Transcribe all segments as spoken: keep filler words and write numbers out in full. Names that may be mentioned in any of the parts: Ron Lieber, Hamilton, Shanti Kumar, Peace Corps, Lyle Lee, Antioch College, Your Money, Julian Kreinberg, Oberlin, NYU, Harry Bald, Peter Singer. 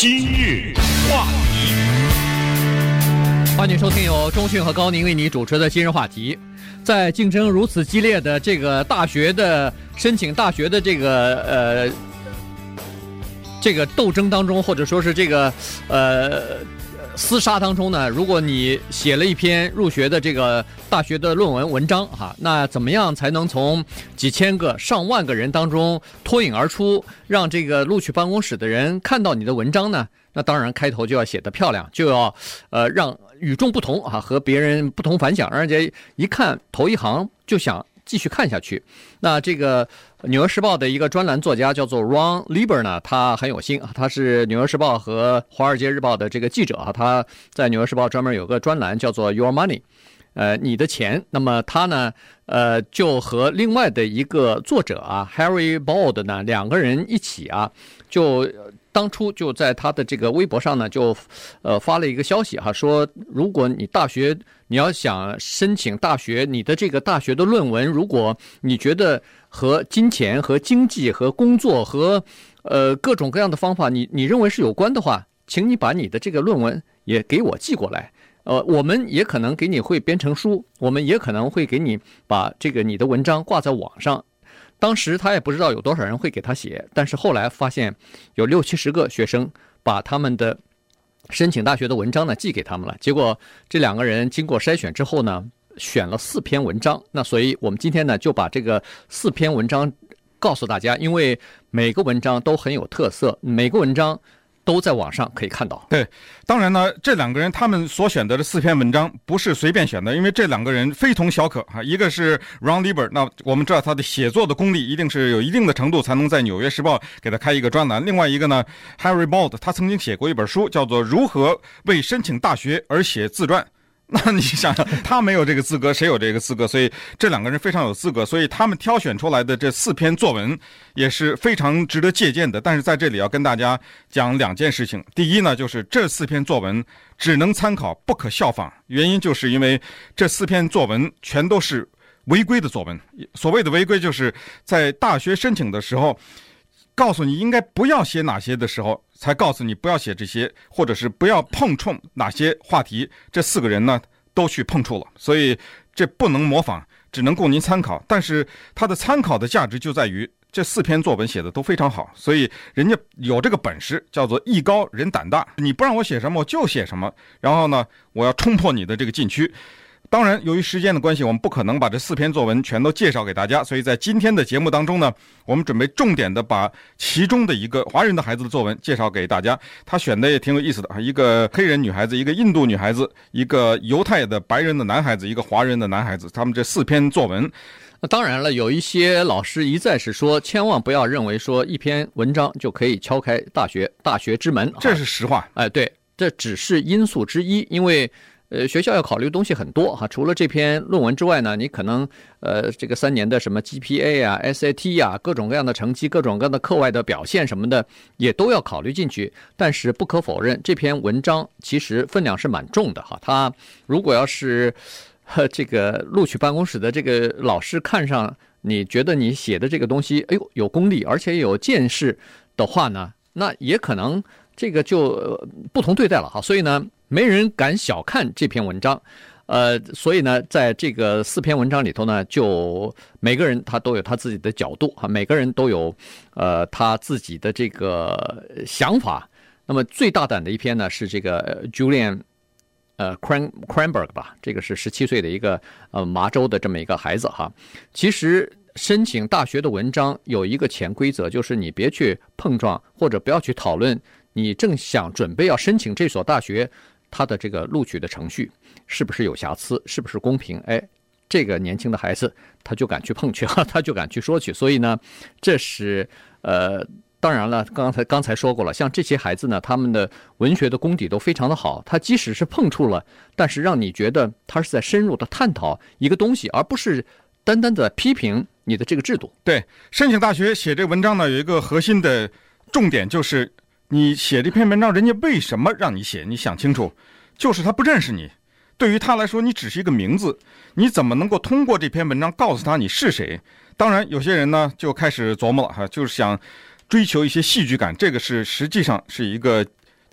今日话题，欢迎收听由钟迅和高宁为你主持的今日话题。在竞争如此激烈的这个大学的申请大学的这个呃这个斗争当中，或者说是这个呃厮杀当中呢，如果你写了一篇入学的这个大学的论文文章哈，那怎么样才能从几千个上万个人当中脱颖而出，让这个录取办公室的人看到你的文章呢？那当然开头就要写得漂亮，就要呃让与众不同啊，和别人不同凡响，而且一看头一行就想继续看下去。那这个《纽约时报》的一个专栏作家叫做 Ron Lieber 呢，他很有心啊，他是《纽约时报》和《华尔街日报》的这个记者啊，他在《纽约时报》专门有个专栏叫做 Your Money， 呃，你的钱。那么他呢，呃，就和另外的一个作者啊 Harry Bald 呢，两个人一起啊，就当初就在他的这个微博上呢，就呃发了一个消息哈，说如果你大学你要想申请大学，你的这个大学的论文，如果你觉得和金钱、和经济、和工作、和呃各种各样的方法，你你认为是有关的话，请你把你的这个论文也给我寄过来。呃，我们也可能给你会编成书，我们也可能会给你把这个你的文章挂在网上。当时他也不知道有多少人会给他写，但是后来发现有六七十个学生把他们的申请大学的文章呢寄给他们了。结果这两个人经过筛选之后呢，选了四篇文章。那所以我们今天呢就把这个四篇文章告诉大家，因为每个文章都很有特色，每个文章都在网上可以看到。对，当然呢，这两个人他们所选择的四篇文章不是随便选的，因为这两个人非同小可啊。一个是 Ron Lieber， 那我们知道他的写作的功力一定是有一定的程度才能在《纽约时报》给他开一个专栏。另外一个呢 ，Harry Bald， 他曾经写过一本书，叫做《如何为申请大学而写自传》。那你想想，他没有这个资格，谁有这个资格？所以这两个人非常有资格，所以他们挑选出来的这四篇作文也是非常值得借鉴的。但是在这里要跟大家讲两件事情。第一呢，就是这四篇作文只能参考，不可效仿。原因就是因为这四篇作文全都是违规的作文。所谓的违规，就是在大学申请的时候告诉你应该不要写哪些的时候，才告诉你不要写这些，或者是不要碰触哪些话题。这四个人呢都去碰触了，所以这不能模仿，只能供您参考。但是它的参考的价值就在于这四篇作文写的都非常好，所以人家有这个本事，叫做艺高人胆大。你不让我写什么我就写什么，然后呢我要冲破你的这个禁区。当然由于时间的关系，我们不可能把这四篇作文全都介绍给大家，所以在今天的节目当中呢，我们准备重点的把其中的一个华人的孩子的作文介绍给大家。他选的也挺有意思的，一个黑人女孩子，一个印度女孩子，一个犹太的白人的男孩子，一个华人的男孩子，他们这四篇作文。那当然了，有一些老师一再是说，千万不要认为说一篇文章就可以敲开大学大学之门，这是实话。哎，对，这只是因素之一，因为呃，学校要考虑东西很多哈，除了这篇论文之外呢，你可能呃，这个三年的什么 G P A 啊、S A T 啊，各种各样的成绩、各种各样的课外的表现什么的，也都要考虑进去。但是不可否认，这篇文章其实分量是蛮重的哈。它如果要是呃这个录取办公室的这个老师看上，你觉得你写的这个东西，哎呦有功力，而且有见识的话呢，那也可能这个就、呃、不同对待了哈。所以呢，没人敢小看这篇文章，呃，所以呢，在这个四篇文章里头呢，就每个人他都有他自己的角度哈，每个人都有呃他自己的这个想法。那么最大胆的一篇呢，是这个 Julian 呃 Kreinberg 吧，这个是十七岁的一个呃麻州的这么一个孩子哈。其实申请大学的文章有一个潜规则，就是你别去碰撞或者不要去讨论你正想准备要申请这所大学，他的这个录取的程序是不是有瑕疵，是不是公平？哎，这个年轻的孩子他就敢去碰去，他就敢去说去。所以呢，这是呃，当然了，刚才刚才说过了，像这些孩子呢，他们的文学的功底都非常的好。他即使是碰触了，但是让你觉得他是在深入的探讨一个东西，而不是单单的批评你的这个制度。对，申请大学写这文章呢，有一个核心的重点就是。你写这篇文章，人家为什么让你写？你想清楚，就是他不认识你，对于他来说，你只是一个名字。你怎么能够通过这篇文章告诉他你是谁？当然，有些人呢就开始琢磨了哈，就是想追求一些戏剧感，这个是实际上是一个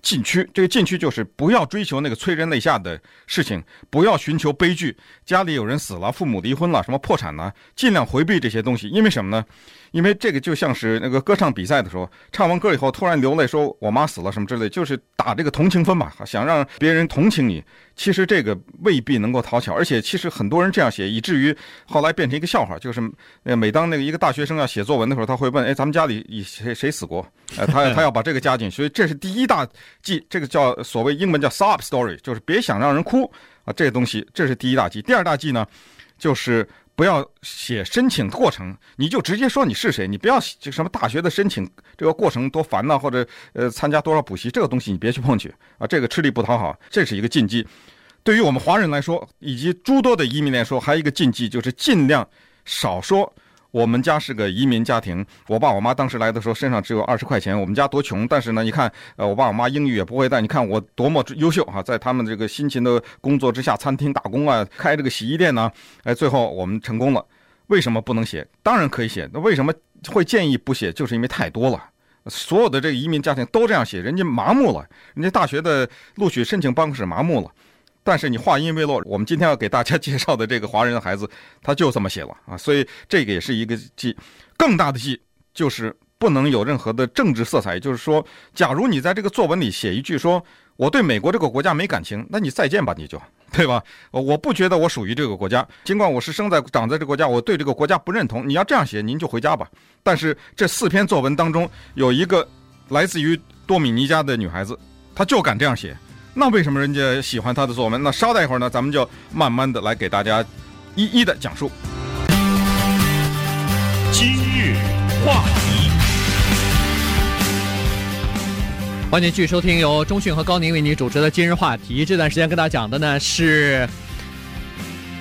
禁区，这个禁区就是不要追求那个催人泪下的事情，不要寻求悲剧，家里有人死了，父母离婚了，什么破产了，尽量回避这些东西。因为什么呢？因为这个就像是那个歌唱比赛的时候，唱完歌以后突然流泪说我妈死了什么之类，就是打这个同情分吧，想让别人同情你，其实这个未必能够讨巧。而且其实很多人这样写，以至于后来变成一个笑话，就是每当那个一个大学生要写作文的时候，他会问，哎，咱们家里谁谁死过、呃、他他要把这个加进，所以这是第一大忌，这个叫所谓英文叫 sob story， 就是别想让人哭啊，这个东西，这是第一大忌。第二大忌呢，就是不要写申请过程，你就直接说你是谁，你不要写什么大学的申请这个过程多烦呐，或者呃参加多少补习，这个东西你别去碰去啊，这个吃力不讨好，这是一个禁忌。对于我们华人来说，以及诸多的移民来说，还有一个禁忌就是尽量少说。我们家是个移民家庭，我爸我妈当时来的时候身上只有二十块钱，我们家多穷，但是呢，你看，呃，我爸我妈英语也不会，但你看我多么优秀啊，在他们这个辛勤的工作之下，餐厅打工啊，开这个洗衣店啊，哎，最后我们成功了。为什么不能写？当然可以写，那为什么会建议不写？就是因为太多了。所有的这个移民家庭都这样写，人家麻木了，人家大学的录取申请办公室麻木了。但是你话音未落，我们今天要给大家介绍的这个华人的孩子，他就这么写了啊，所以这个也是一个忌。更大的忌就是不能有任何的政治色彩，也就是说，假如你在这个作文里写一句说我对美国这个国家没感情，那你再见吧，你就对吧？我不觉得我属于这个国家，尽管我是生在长在这个国家，我对这个国家不认同。你要这样写，您就回家吧。但是这四篇作文当中有一个来自于多米尼加的女孩子，她就敢这样写。那为什么人家喜欢他的作文？那稍待一会儿呢，咱们就慢慢的来给大家一一的讲述。今日话题，欢迎继续收听由钟迅和高宁为你主持的今日话题。这段时间跟大家讲的呢是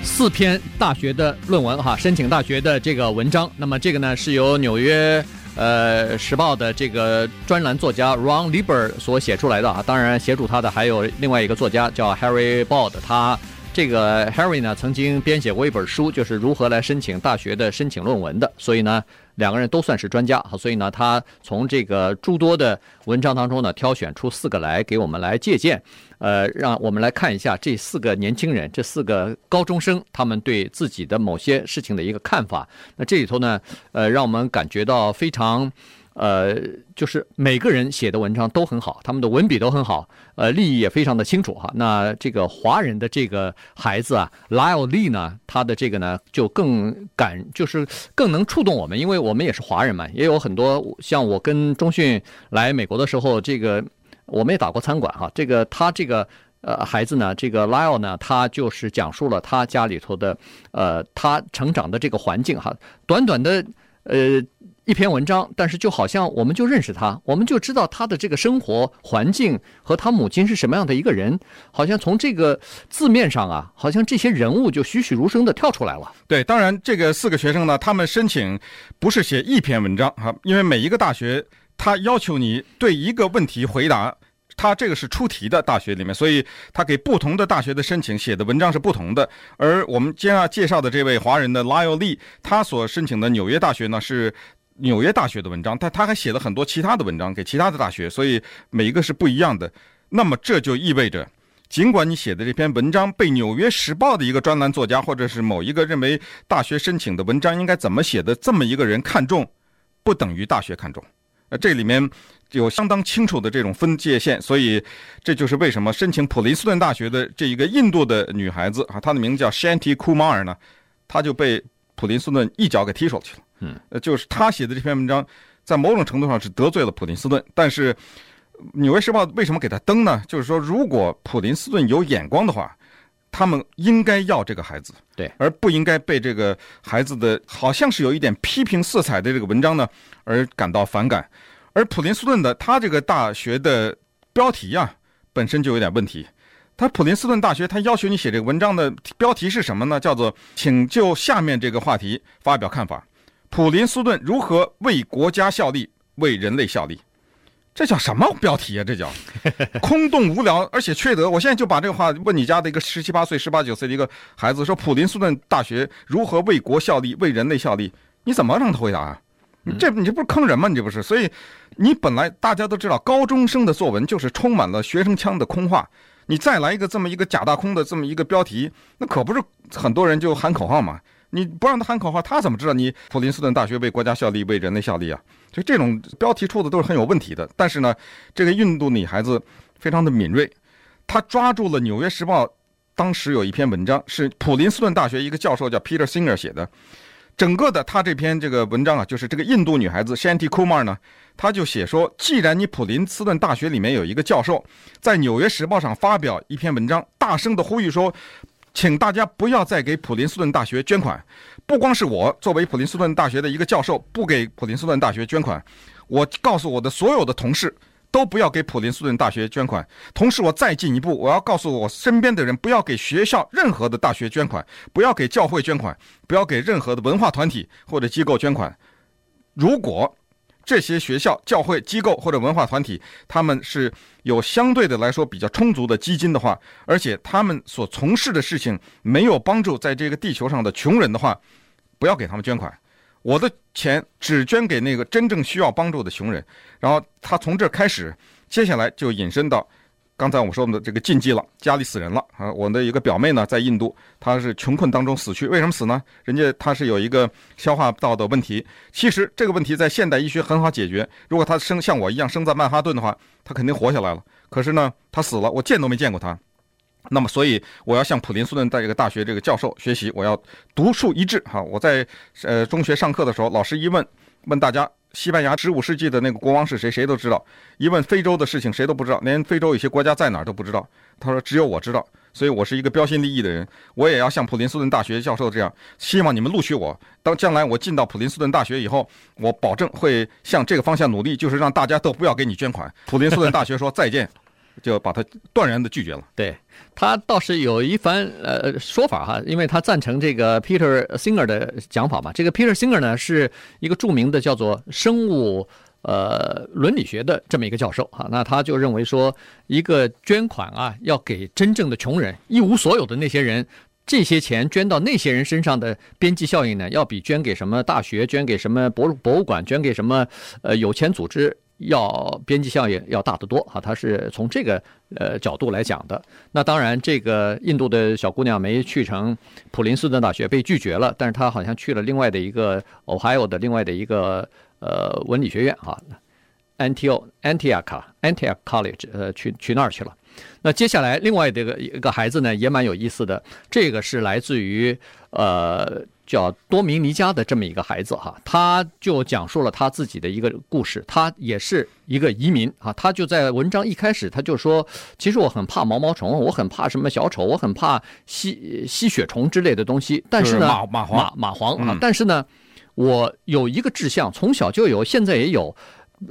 四篇大学的论文哈，申请大学的这个文章。那么这个呢是由纽约呃，时报的这个专栏作家 Ron Lieber 所写出来的啊，当然协助他的还有另外一个作家叫 Harry Bald， 他这个 Harry 呢曾经编写过一本书，就是如何来申请大学的申请论文的，所以呢两个人都算是专家，所以呢他从这个诸多的文章当中呢挑选出四个来给我们来借鉴，呃，让我们来看一下这四个年轻人，这四个高中生他们对自己的某些事情的一个看法。那这里头呢，呃，让我们感觉到非常呃，就是每个人写的文章都很好，他们的文笔都很好，呃，立意也非常的清楚哈。那这个华人的这个孩子啊 ，Lyle Lee 呢，他的这个呢就更感，就是更能触动我们，因为我们也是华人嘛，也有很多像我跟钟迅来美国的时候，这个我们也打过餐馆哈。这个他这个呃孩子呢，这个 Lyle 呢，他就是讲述了他家里头的呃他成长的这个环境哈，短短的呃。一篇文章，但是就好像我们就认识他，我们就知道他的这个生活环境和他母亲是什么样的一个人，好像从这个字面上啊，好像这些人物就栩栩如生的跳出来了。对，当然这个四个学生呢，他们申请不是写一篇文章啊，因为每一个大学他要求你对一个问题回答，他这个是出题的大学里面，所以他给不同的大学的申请写的文章是不同的。而我们今天要介绍的这位华人的 Lyle Lee， 他所申请的纽约大学呢是纽约大学的文章，但他还写了很多其他的文章给其他的大学，所以每一个是不一样的。那么这就意味着，尽管你写的这篇文章被纽约时报的一个专栏作家，或者是某一个认为大学申请的文章应该怎么写的这么一个人看中，不等于大学看中。呃，这里面有相当清楚的这种分界线，所以这就是为什么申请普林斯顿大学的这一个印度的女孩子啊，她的名字叫 Shanti Kumar 呢，她就被普林斯顿一脚给踢出去了。嗯，就是他写的这篇文章，在某种程度上是得罪了普林斯顿。但是，纽约时报为什么给他登呢？就是说，如果普林斯顿有眼光的话，他们应该要这个孩子，对，而不应该被这个孩子的好像是有一点批评色彩的这个文章呢而感到反感。而普林斯顿的他这个大学的标题啊，本身就有点问题。他普林斯顿大学，他要求你写这个文章的标题是什么呢？叫做“请就下面这个话题发表看法”。普林斯顿如何为国家效力，为人类效力？这叫什么标题啊？这叫空洞无聊，而且缺德。我现在就把这个话问你家的一个十七八岁、十八九岁的一个孩子，说普林斯顿大学如何为国效力，为人类效力？你怎么让他回答啊？这你这不是坑人吗？你这不是，所以你本来大家都知道，高中生的作文就是充满了学生腔的空话，你再来一个这么一个假大空的这么一个标题，那可不是很多人就喊口号嘛。你不让他喊口号，他怎么知道你普林斯顿大学为国家效力、为人类效力啊？所以这种标题出的都是很有问题的。但是呢，这个印度女孩子非常的敏锐，她抓住了《纽约时报》当时有一篇文章，是普林斯顿大学一个教授叫 Peter Singer 写的。整个的他这篇这个文章啊，就是这个印度女孩子 Shanti Kumar 呢，他就写说，既然你普林斯顿大学里面有一个教授在《纽约时报》上发表一篇文章，大声的呼吁说，请大家不要再给普林斯顿大学捐款。不光是我作为普林斯顿大学的一个教授不给普林斯顿大学捐款，我告诉我的所有的同事都不要给普林斯顿大学捐款。同时我再进一步，我要告诉我身边的人，不要给学校任何的大学捐款，不要给教会捐款，不要给任何的文化团体或者机构捐款。如果这些学校、教会、机构或者文化团体，他们是有相对的来说比较充足的基金的话，而且他们所从事的事情没有帮助在这个地球上的穷人的话，不要给他们捐款。我的钱只捐给那个真正需要帮助的穷人。然后他从这开始，接下来就引申到刚才我们说的这个禁忌了，家里死人了啊！我的一个表妹呢，在印度，她是穷困当中死去。为什么死呢？人家她是有一个消化道的问题。其实这个问题在现代医学很好解决。如果她生像我一样生在曼哈顿的话，她肯定活下来了。可是呢，她死了，我见都没见过她。那么，所以我要向普林斯顿在这个大学这个教授学习，我要独树一帜哈！我在呃中学上课的时候，老师一问问大家，西班牙十五世纪的那个国王是谁，谁都知道；一问非洲的事情，谁都不知道，连非洲有些国家在哪儿都不知道。他说只有我知道，所以我是一个标新立异的人，我也要像普林斯顿大学教授这样，希望你们录取我。当将来我进到普林斯顿大学以后，我保证会向这个方向努力，就是让大家都不要给你捐款。普林斯顿大学说再见。就把他断然的拒绝了。对，他倒是有一番呃说法哈，因为他赞成这个 Peter Singer 的讲法嘛。这个 Peter Singer 呢，是一个著名的叫做生物呃伦理学的这么一个教授哈。那他就认为说，一个捐款啊，要给真正的穷人、一无所有的那些人。这些钱捐到那些人身上的边际效应呢，要比捐给什么大学、捐给什么博博物馆、捐给什么呃有钱组织要边际效应要大得多哈。他是从这个呃角度来讲的。那当然，这个印度的小姑娘没去成普林斯顿大学，被拒绝了，但是她好像去了另外的一个 Ohio 的另外的一个呃文理学院哈 ，Antio Antioch Antioch College 呃去去那儿去了。那接下来另外这个一个孩子呢，也蛮有意思的。这个是来自于呃叫多明尼加的这么一个孩子哈，他就讲述了他自己的一个故事。他也是一个移民啊，他就在文章一开始他就说，其实我很怕毛毛虫，我很怕什么小丑，我很怕吸吸血虫之类的东西。但是呢，就是、马黄马黄啊、嗯，但是呢，我有一个志向，从小就有，现在也有。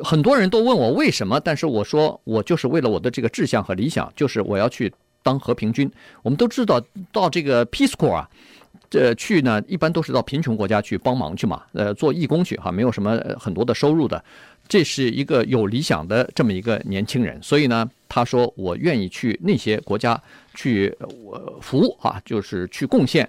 很多人都问我为什么，但是我说我就是为了我的这个志向和理想，就是我要去当和平军。我们都知道，到这个 Peace Corps 啊，呃，去呢一般都是到贫穷国家去帮忙去嘛，呃，做义工去哈，没有什么很多的收入的。这是一个有理想的这么一个年轻人，所以呢，他说我愿意去那些国家去服务啊，就是去贡献。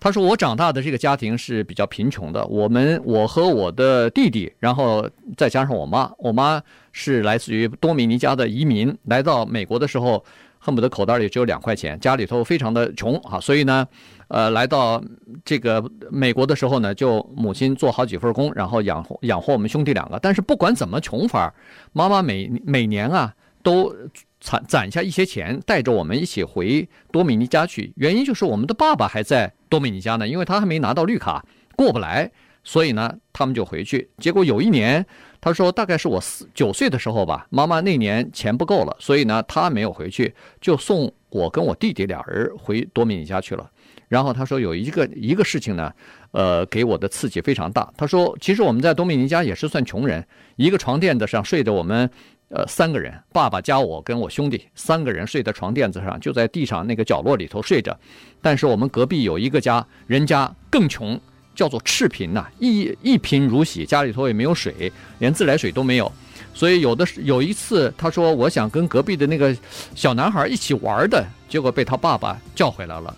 他说我长大的这个家庭是比较贫穷的，我们我和我的弟弟，然后再加上我妈，我妈是来自于多米尼加的移民，来到美国的时候恨不得口袋里只有两块钱，家里头非常的穷啊，所以呢呃，来到这个美国的时候呢，就母亲做好几份工，然后养活养活我们兄弟两个。但是不管怎么穷法，妈妈每每年啊都攒攒下一些钱，带着我们一起回多米尼加去。原因就是我们的爸爸还在多米尼加呢，因为他还没拿到绿卡，过不来，所以呢，他们就回去。结果有一年，他说大概是我九岁的时候吧，妈妈那年钱不够了，所以呢，他没有回去，就送我跟我弟弟俩人回多米尼加去了。然后他说有一个一个事情呢，呃，给我的刺激非常大。他说，其实我们在多米尼加也是算穷人，一个床垫子上睡着我们。呃，三个人，爸爸加我跟我兄弟三个人睡在床垫子上，就在地上那个角落里头睡着。但是我们隔壁有一个家，人家更穷，叫做赤贫呐、啊，一一贫如洗，家里头也没有水，连自来水都没有。所以有的有一次，他说我想跟隔壁的那个小男孩一起玩的，结果被他爸爸叫回来了，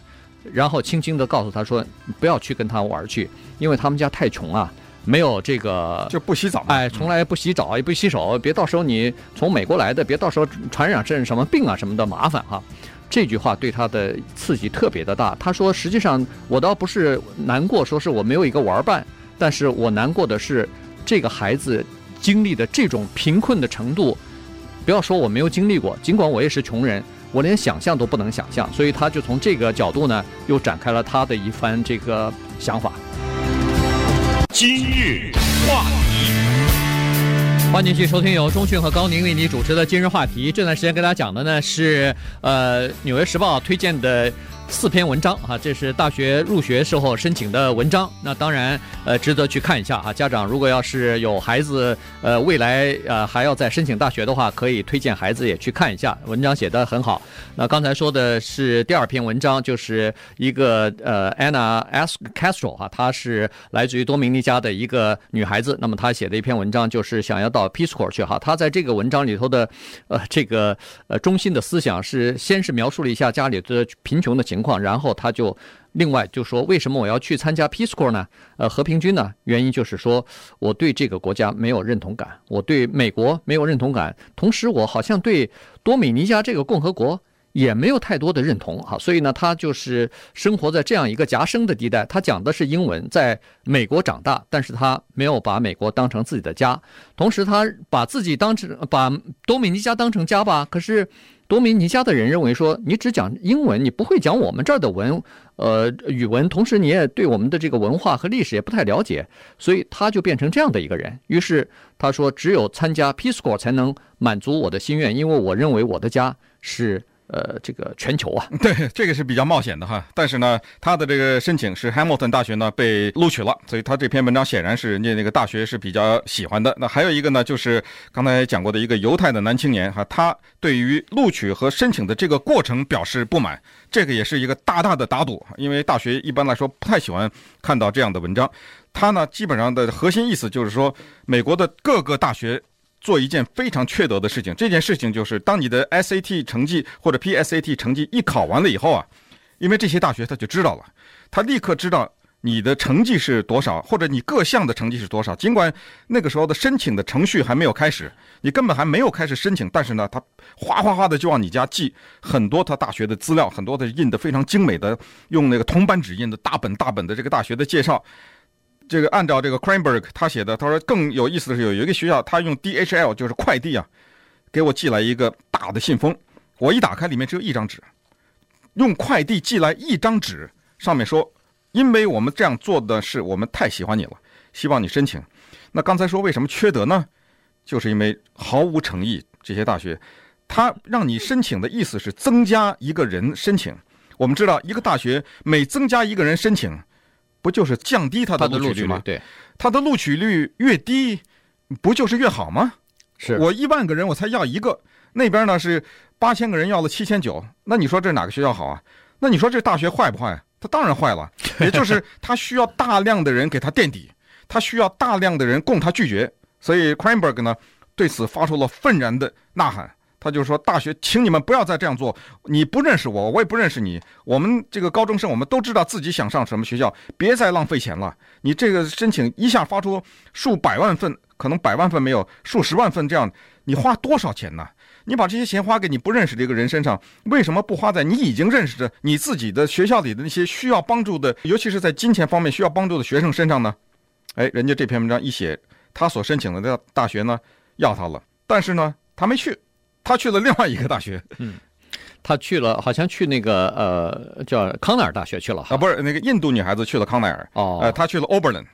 然后轻轻地告诉他说，不要去跟他玩去，因为他们家太穷啊。没有这个就不洗澡，哎，从来不洗澡也不洗手，别到时候你从美国来的，别到时候传染甚至什么病啊什么的麻烦哈。这句话对他的刺激特别的大。他说，实际上我倒不是难过，说是我没有一个玩伴，但是我难过的是这个孩子经历的这种贫困的程度，不要说我没有经历过，尽管我也是穷人，我连想象都不能想象。所以他就从这个角度呢，又展开了他的一番这个想法。今日话题，欢迎继续收听由钟讯和高宁为你主持的今日话题。这段时间跟大家讲的呢是呃《纽约时报》推荐的四篇文章啊，这是大学入学时候申请的文章。那当然，呃，值得去看一下啊。家长如果要是有孩子，呃，未来呃还要再申请大学的话，可以推荐孩子也去看一下。文章写得很好。那刚才说的是第二篇文章，就是一个呃 Anna S. Castro 啊，她是来自于多明尼加的一个女孩子。那么她写的一篇文章就是想要到 Peace Corps 去哈。她在这个文章里头的呃这个呃中心的思想是，先是描述了一下家里的贫穷的情况。情况，然后他就另外就说，为什么我要去参加 Peace Corps 呢？呃，和平军呢？原因就是说，我对这个国家没有认同感，我对美国没有认同感，同时我好像对多米尼加这个共和国也没有太多的认同哈。所以呢，他就是生活在这样一个夹生的地带。他讲的是英文，在美国长大，但是他没有把美国当成自己的家，同时他把自己当成把多米尼加当成家吧，可是。多米尼加的人认为说，你只讲英文，你不会讲我们这儿的文，呃，语文，同时你也对我们的这个文化和历史也不太了解，所以他就变成这样的一个人。于是他说，只有参加 Peace Corps 才能满足我的心愿，因为我认为我的家是。呃，这个全球啊，对，这个是比较冒险的哈。但是呢，他的这个申请是 Hamilton 大学呢被录取了，所以他这篇文章显然是人家那个大学是比较喜欢的。那还有一个呢，就是刚才讲过的一个犹太的男青年哈，他对于录取和申请的这个过程表示不满，这个也是一个大大的打赌，因为大学一般来说不太喜欢看到这样的文章。他呢，基本上的核心意思就是说，美国的各个大学。做一件非常缺德的事情，这件事情就是当你的 S A T 成绩或者 P S A T 成绩一考完了以后啊，因为这些大学他就知道了，他立刻知道你的成绩是多少，或者你各项的成绩是多少，尽管那个时候的申请的程序还没有开始，你根本还没有开始申请，但是呢，他哗哗哗的就往你家寄很多他大学的资料，很多的印的非常精美的，用那个铜版纸印的大本大本的这个大学的介绍。这个按照这个 Kreinberg 他写的，他说更有意思的是，有一个学校他用 D H L 就是快递啊，给我寄来一个大的信封，我一打开里面只有一张纸，用快递寄来一张纸，上面说因为我们这样做的是我们太喜欢你了，希望你申请。那刚才说为什么缺德呢？就是因为毫无诚意，这些大学他让你申请的意思是增加一个人申请，我们知道一个大学每增加一个人申请不就是降低他的录取率吗？对，他的录取率越低，不就是越好吗？是我一万个人我才要一个，那边呢是八千个人要了七千九，那你说这哪个学校好啊？那你说这大学坏不坏？他当然坏了，也就是他需要大量的人给他垫底，他需要大量的人供他拒绝。所以 Kreinberg 呢对此发出了愤然的呐喊。他就说，大学请你们不要再这样做，你不认识我，我也不认识你，我们这个高中生我们都知道自己想上什么学校，别再浪费钱了，你这个申请一下发出数百万份，可能百万份没有，数十万份，这样你花多少钱呢？你把这些钱花给你不认识的一个人身上，为什么不花在你已经认识的你自己的学校里的那些需要帮助的，尤其是在金钱方面需要帮助的学生身上呢？哎，人家这篇文章一写，他所申请的大学呢要他了，但是呢他没去，他去了另外一个大学，嗯，他去了，好像去那个呃叫康奈尔大学去了啊，不是那个印度女孩子去了康奈尔，哦，呃，他去了 Oberlin，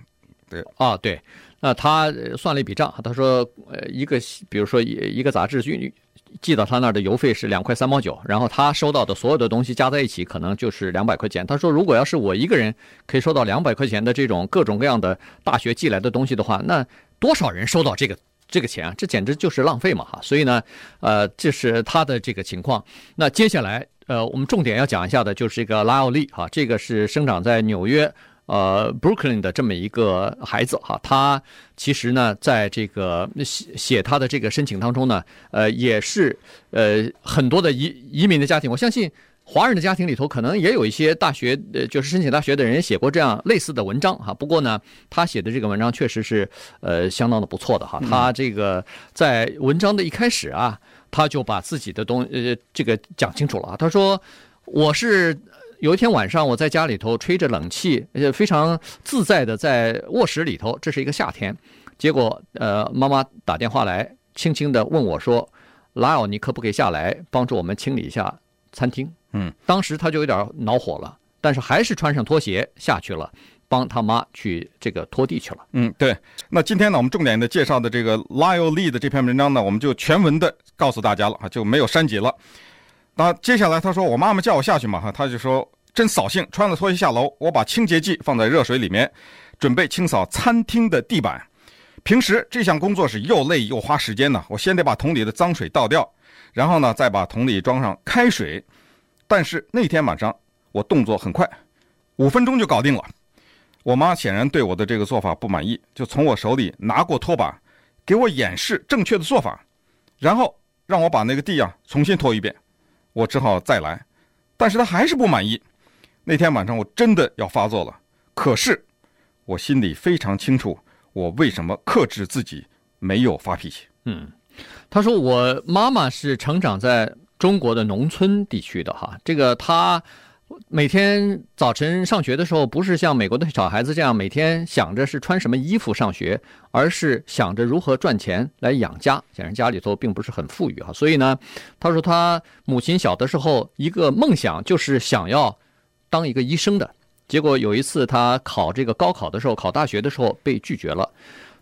对，啊对，那他算了一笔账，他说，呃，一个比如说一个杂志去。寄到他那儿的邮费是两块三毛九，然后他收到的所有的东西加在一起可能就是两百块钱。他说，如果要是我一个人可以收到两百块钱的这种各种各样的大学寄来的东西的话，那多少人收到这个？这个钱啊，这简直就是浪费嘛哈！所以呢，呃，这是他的这个情况。那接下来，呃，我们重点要讲一下的就是这个Lyle Lee哈，这个是生长在纽约呃 Brooklyn 的这么一个孩子哈，他其实呢，在这个写他的这个申请当中呢，呃，也是呃很多的移移民的家庭，我相信华人的家庭里头可能也有一些大学呃，就是申请大学的人也写过这样类似的文章哈。不过呢，他写的这个文章确实是呃相当的不错的哈。他这个在文章的一开始啊，他就把自己的东呃这个讲清楚了啊。他说我是有一天晚上我在家里头吹着冷气，呃非常自在的在卧室里头，这是一个夏天。结果呃妈妈打电话来，轻轻的问我说：“Lyle，你可不可以下来帮助我们清理一下餐厅？”嗯，当时他就有点恼火了，但是还是穿上拖鞋下去了，帮他妈去这个拖地去了。嗯，对。那今天呢，我们重点的介绍的这个 Lyle Lee 的这篇文章呢，我们就全文的告诉大家了，就没有删节了。那接下来他说：“我妈妈叫我下去嘛，他就说真扫兴，穿了拖鞋下楼，我把清洁剂放在热水里面，准备清扫餐厅的地板。平时这项工作是又累又花时间呢，我先得把桶里的脏水倒掉，然后呢再把桶里装上开水。”但是那天晚上我动作很快，五分钟就搞定了。我妈显然对我的这个做法不满意，就从我手里拿过拖把，给我演示正确的做法，然后让我把那个地啊重新拖一遍。我只好再来，但是她还是不满意。那天晚上我真的要发作了，可是我心里非常清楚我为什么克制自己没有发脾气。嗯，他说我妈妈是成长在中国的农村地区的哈，这个他每天早晨上学的时候，不是像美国的小孩子这样每天想着是穿什么衣服上学，而是想着如何赚钱来养家。显然家里头并不是很富裕哈，所以呢，他说他母亲小的时候一个梦想就是想要当一个医生的，结果有一次他考这个高考的时候，考大学的时候被拒绝了。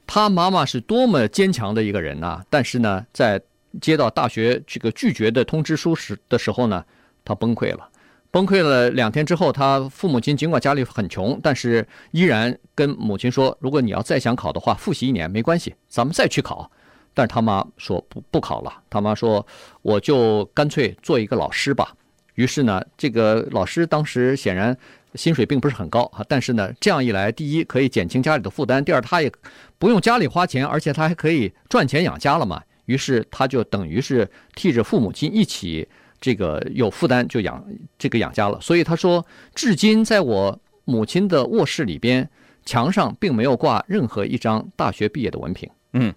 他妈妈是多么坚强的一个人啊，但是呢，在接到大学这个拒绝的通知书时的时候呢，他崩溃了。崩溃了两天之后，他父母亲尽管家里很穷，但是依然跟母亲说，如果你要再想考的话，复习一年没关系，咱们再去考。但是他妈说不不考了，他妈说我就干脆做一个老师吧。于是呢，这个老师当时显然薪水并不是很高啊，但是呢，这样一来，第一可以减轻家里的负担，第二他也不用家里花钱，而且他还可以赚钱养家了嘛。于是他就等于是替着父母亲一起这个有负担就养这个养家了。所以他说，至今在我母亲的卧室里边，墙上并没有挂任何一张大学毕业的文凭。嗯，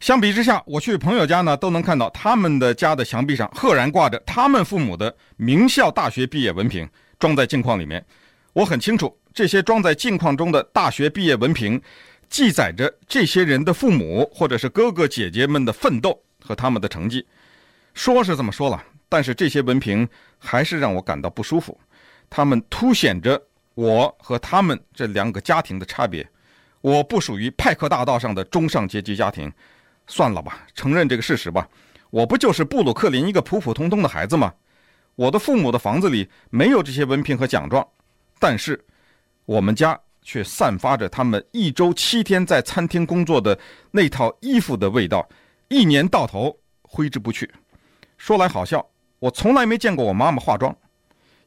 相比之下，我去朋友家呢，都能看到他们的家的墙壁上赫然挂着他们父母的名校大学毕业文凭，装在镜框里面。我很清楚，这些装在镜框中的大学毕业文凭记载着这些人的父母或者是哥哥姐姐们的奋斗和他们的成绩。说是这么说了，但是这些文凭还是让我感到不舒服，他们凸显着我和他们这两个家庭的差别。我不属于派克大道上的中上阶级家庭，算了吧，承认这个事实吧，我不就是布鲁克林一个普普通通的孩子吗？我的父母的房子里没有这些文凭和奖状，但是我们家却散发着他们一周七天在餐厅工作的那套衣服的味道，一年到头挥之不去。说来好笑，我从来没见过我妈妈化妆，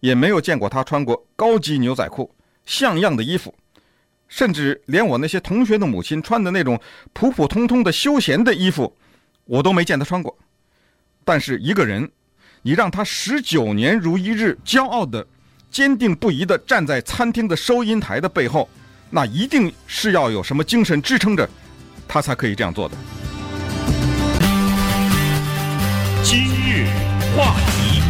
也没有见过她穿过高级牛仔裤、像样的衣服，甚至连我那些同学的母亲穿的那种普普通通的休闲的衣服，我都没见她穿过。但是一个人，你让他十九年如一日骄傲的坚定不移地站在餐厅的收银台的背后，那一定是要有什么精神支撑着他才可以这样做的。今日话题，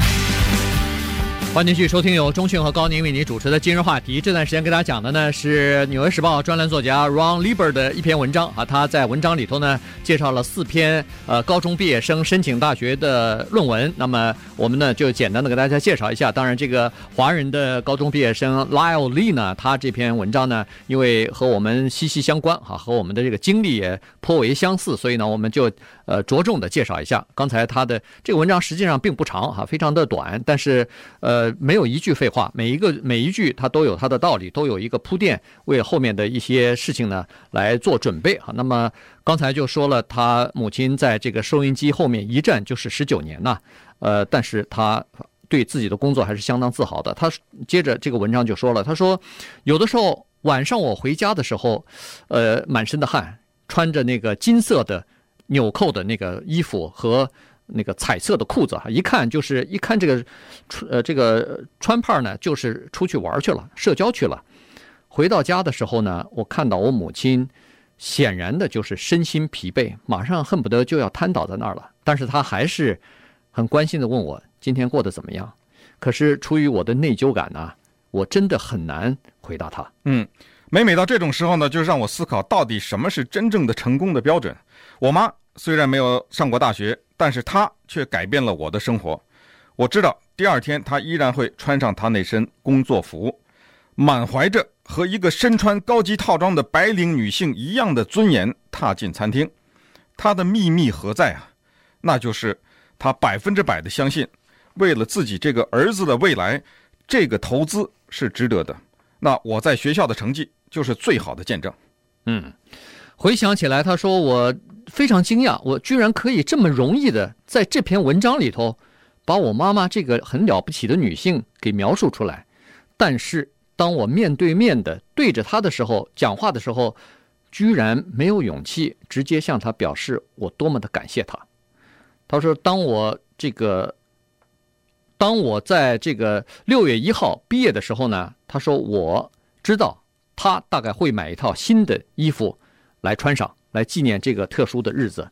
欢迎继续收听由钟迅和高宁为您主持的今日话题。这段时间跟大家讲的呢是纽约时报专栏作家 Ron Lieber 的一篇文章啊，他在文章里头呢介绍了四篇呃高中毕业生申请大学的论文。那么我们呢就简单的给大家介绍一下。当然这个华人的高中毕业生 Lyle Lee 呢，他这篇文章呢因为和我们息息相关啊，和我们的这个经历也颇为相似，所以呢我们就呃着重的介绍一下。刚才他的这个文章实际上并不长啊，非常的短，但是呃呃，没有一句废话，每一个每一句它都有它的道理，都有一个铺垫，为后面的一些事情呢来做准备啊。那么刚才就说了，他母亲在这个收音机后面一站就是十九年呐、啊，呃，但是他对自己的工作还是相当自豪的。他接着这个文章就说了，他说有的时候晚上我回家的时候，呃，满身的汗，穿着那个金色的纽扣的那个衣服和那个彩色的裤子，一看就是一看这个，呃，这个川胖呢，就是出去玩去了，社交去了。回到家的时候呢，我看到我母亲，显然的就是身心疲惫，马上恨不得就要瘫倒在那儿了。但是她还是很关心的问我今天过得怎么样。可是出于我的内疚感呢，我真的很难回答她。嗯。每每到这种时候呢，就让我思考到底什么是真正的成功的标准。我妈虽然没有上过大学，但是她却改变了我的生活。我知道第二天她依然会穿上她那身工作服，满怀着和一个身穿高级套装的白领女性一样的尊严踏进餐厅。她的秘密何在啊？那就是她百分之百的相信，为了自己这个儿子的未来，这个投资是值得的。那我在学校的成绩就是最好的见证。嗯，回想起来，他说我非常惊讶，我居然可以这么容易的在这篇文章里头把我妈妈这个很了不起的女性给描述出来。但是当我面对面的对着她的时候，讲话的时候，居然没有勇气直接向她表示我多么的感谢她。他说，当我这个。当我在这个六月一号毕业的时候呢，他说我知道他大概会买一套新的衣服来穿上，来纪念这个特殊的日子。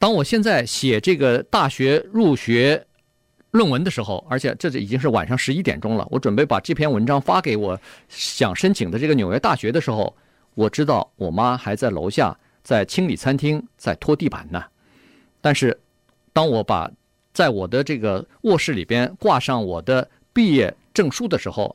当我现在写这个大学入学论文的时候，而且这已经是晚上十一点钟了，我准备把这篇文章发给我想申请的这个纽约大学的时候，我知道我妈还在楼下，在清理餐厅，在拖地板呢。但是当我把在我的这个卧室里边挂上我的毕业证书的时候，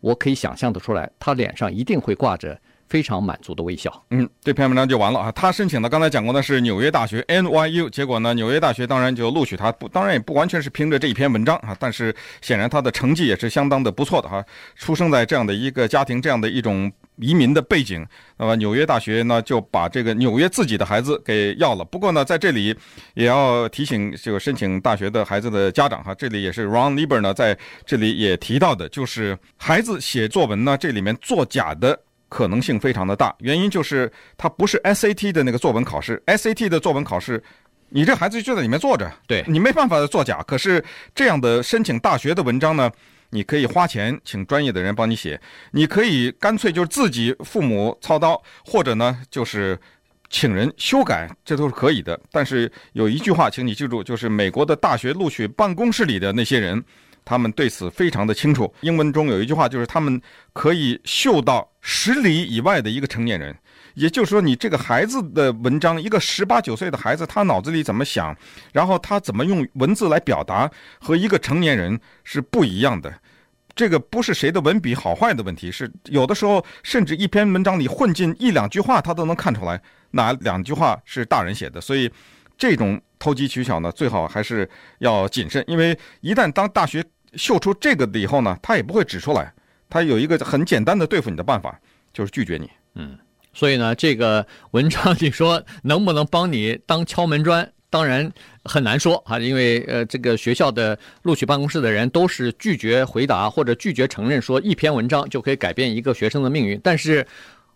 我可以想象得出来，他脸上一定会挂着非常满足的微笑。嗯，这篇文章就完了啊。他申请的刚才讲过的是纽约大学 N Y U， 结果呢，纽约大学当然就录取他，不，当然也不完全是凭着这一篇文章啊，但是显然他的成绩也是相当的不错的啊。出生在这样的一个家庭，这样的一种移民的背景，那么纽约大学呢就把这个纽约自己的孩子给要了。不过呢，在这里也要提醒这个申请大学的孩子的家长哈，这里也是 Ron Lieber 呢在这里也提到的，就是孩子写作文呢，这里面作假的可能性非常的大，原因就是它不是 S A T 的那个作文考试 ，S A T 的作文考试，你这孩子就在里面坐着，对你没办法作假。可是这样的申请大学的文章呢，你可以花钱请专业的人帮你写，你可以干脆就是自己父母操刀，或者呢就是请人修改，这都是可以的。但是有一句话，请你记住，就是美国的大学录取办公室里的那些人，他们对此非常的清楚。英文中有一句话，就是他们可以嗅到十里以外的一个成年人。也就是说，你这个孩子的文章，一个十八九岁的孩子，他脑子里怎么想，然后他怎么用文字来表达，和一个成年人是不一样的。这个不是谁的文笔好坏的问题，是有的时候甚至一篇文章里混进一两句话，他都能看出来哪两句话是大人写的。所以这种投机取巧呢，最好还是要谨慎，因为一旦当大学秀出这个以后呢，他也不会指出来，他有一个很简单的对付你的办法，就是拒绝你。嗯，所以呢，这个文章你说能不能帮你当敲门砖？当然很难说啊，因为呃，这个学校的录取办公室的人都是拒绝回答或者拒绝承认说一篇文章就可以改变一个学生的命运，但是。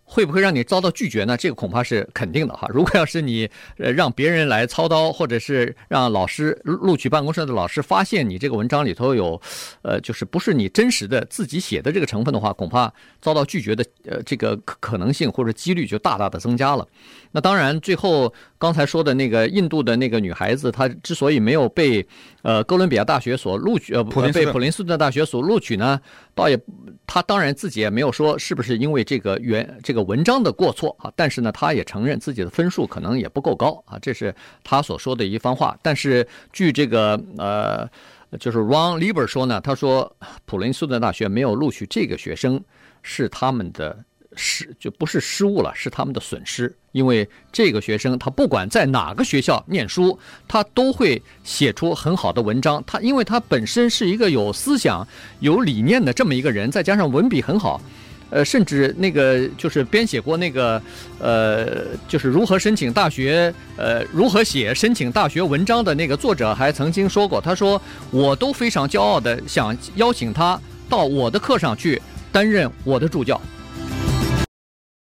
会不会让你遭到拒绝呢？这个恐怕是肯定的哈。如果要是你呃让别人来操刀，或者是让老师录取办公室的老师发现你这个文章里头有，呃，就是不是你真实的自己写的这个成分的话，恐怕遭到拒绝的呃这个可能性或者几率就大大的增加了。那当然，最后刚才说的那个印度的那个女孩子，她之所以没有被呃哥伦比亚大学所录取，呃被普林斯顿大学所录取呢，倒也她当然自己也没有说是不是因为这个原这个。这个文章的过错啊，但是呢，他也承认自己的分数可能也不够高啊，这是他所说的一番话。但是据这个呃，就是 Ron Lieber 说呢，他说普林斯顿大学没有录取这个学生是他们的失，就不是失误了，是他们的损失。因为这个学生他不管在哪个学校念书，他都会写出很好的文章。他因为他本身是一个有思想、有理念的这么一个人，再加上文笔很好。呃，甚至那个就是编写过那个，呃，就是如何申请大学，呃，如何写申请大学文章的那个作者还曾经说过，他说我都非常骄傲的想邀请他到我的课上去担任我的助教。